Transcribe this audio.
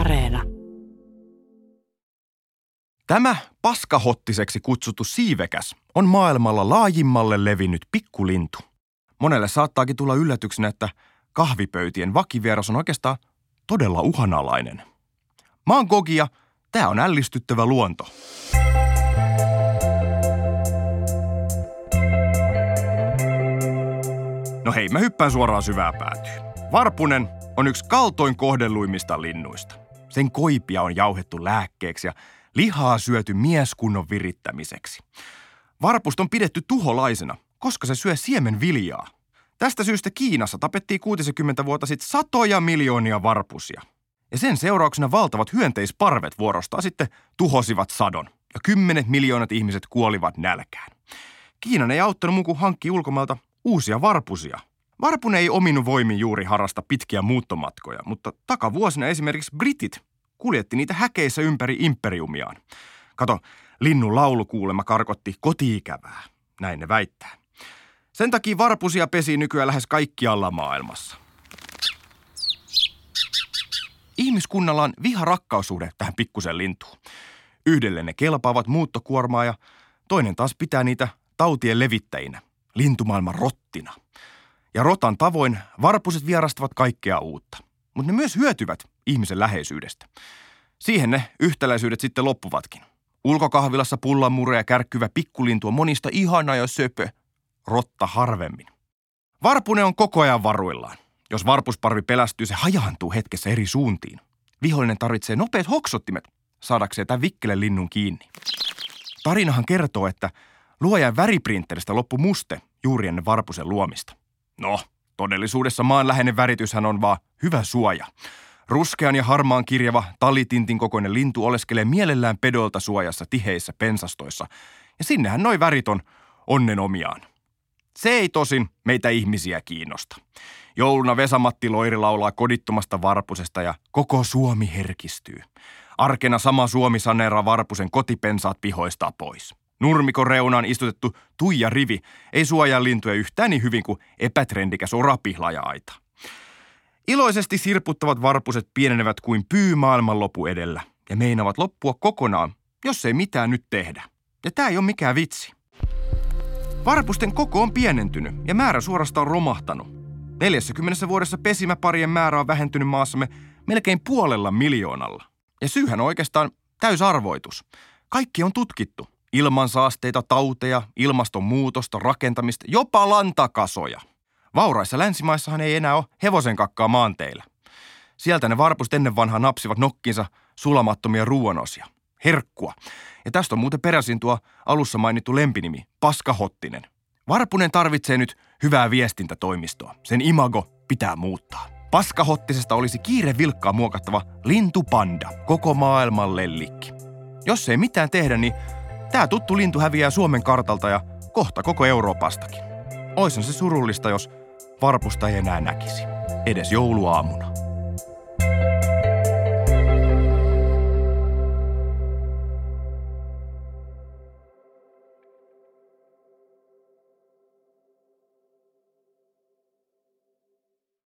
Areena. Tämä paskahottiseksi kutsuttu siivekäs on maailmalla laajimmalle levinnyt pikkulintu. Monelle saattaakin tulla yllätyksenä, että kahvipöytien vakivieras on oikeastaan todella uhanalainen. Mä oon Gogi ja tää on ällistyttävä luonto. No hei, mä hyppään suoraan syvään päätyyn. Varpunen on yksi kaltoin kohdelluimmista linnuista. Sen koipia on jauhettu lääkkeeksi ja lihaa syöty mieskunnon virittämiseksi. Varpusta on pidetty tuholaisena, koska se syö siemenviljaa. Tästä syystä Kiinassa tapettiin 60 vuotta sitten satoja miljoonia varpusia. Ja sen seurauksena valtavat hyönteisparvet vuorostaan sitten tuhosivat sadon. Ja 10 miljoonat ihmiset kuolivat nälkään. Kiinan ei auttanut muun kuin hankkia ulkomailta uusia varpusia. Varpunen ei ominut voimin juuri harrasta pitkiä muuttomatkoja, mutta takavuosina esimerkiksi britit kuljetti niitä häkeissä ympäri imperiumiaan. Kato, linnun laulukuulema karkotti koti-ikävää, näin ne väittää. Sen takia varpusia pesii nykyään lähes kaikkialla maailmassa. Ihmiskunnalla on viha-rakkaussuhde tähän pikkusen lintuun. Yhdelle ne kelpaavat muuttokuormaa ja toinen taas pitää niitä tautien levittäjinä, lintumaailman rottina. Ja rotan tavoin varpuset vierastavat kaikkea uutta. Mutta ne myös hyötyvät ihmisen läheisyydestä. Siihen ne yhtäläisyydet sitten loppuvatkin. Ulkokahvilassa pullanmureja kärkkyvä pikkulintu on monista ihana ja söpö. Rotta harvemmin. Varpunen on koko ajan varuillaan. Jos varpusparvi pelästyy, se hajaantuu hetkessä eri suuntiin. Vihollinen tarvitsee nopeat hoksottimet saadakseen tämän vikkelen linnun kiinni. Tarinahan kertoo, että luojan väriprinteristä loppui muste juuri ennen varpusen luomista. No, todellisuudessa maanläheinen värityshän on vaan hyvä suoja. Ruskean ja harmaan kirjava talitintin kokoinen lintu oleskelee mielellään pedolta suojassa tiheissä pensastoissa. Ja sinnehän noi värit on onnen omiaan. Se ei tosin meitä ihmisiä kiinnosta. Jouluna Vesa-Matti Loiri laulaa kodittomasta varpusesta ja koko Suomi herkistyy. Arkena sama Suomi saneeraa varpusen kotipensaat pihoistaa pois. Nurmikon reunaan istutettu tuija rivi ei suojaa lintuja yhtään niin hyvin kuin epätrendikäs orapihlaaja-aita. Iloisesti sirputtavat varpuset pienenevät kuin pyy maailmanlopu edellä ja meinaavat loppua kokonaan, jos ei mitään nyt tehdä. Ja tää ei ole mikään vitsi. Varpusten koko on pienentynyt ja määrä suorastaan romahtanut. 40 vuodessa pesimäparien määrä on vähentynyt maassamme melkein 500 000. Ja syyhän on oikeastaan täysarvoitus. Kaikki on tutkittu. Ilmansaasteita, tauteja, ilmastonmuutosta, rakentamista, jopa lantakasoja. Vauraissa länsimaissahan ei enää ole hevosen kakkaa maanteillä. Sieltä ne varpust ennen vanhaa napsivat nokkinsa sulamattomia ruoanosia. Herkkua. Ja tästä on muuten peräisin tuo alussa mainittu lempinimi, paskahottinen. Varpunen tarvitsee nyt hyvää viestintätoimistoa. Sen imago pitää muuttaa. Paskahottisesta olisi kiire vilkkaa muokattava lintupanda, koko maailman lellikki. Jos ei mitään tehdä, niin tää tuttu lintu häviää Suomen kartalta ja kohta koko Euroopastakin. Oishan se surullista, jos varpusta ei enää näkisi. Edes jouluaamuna.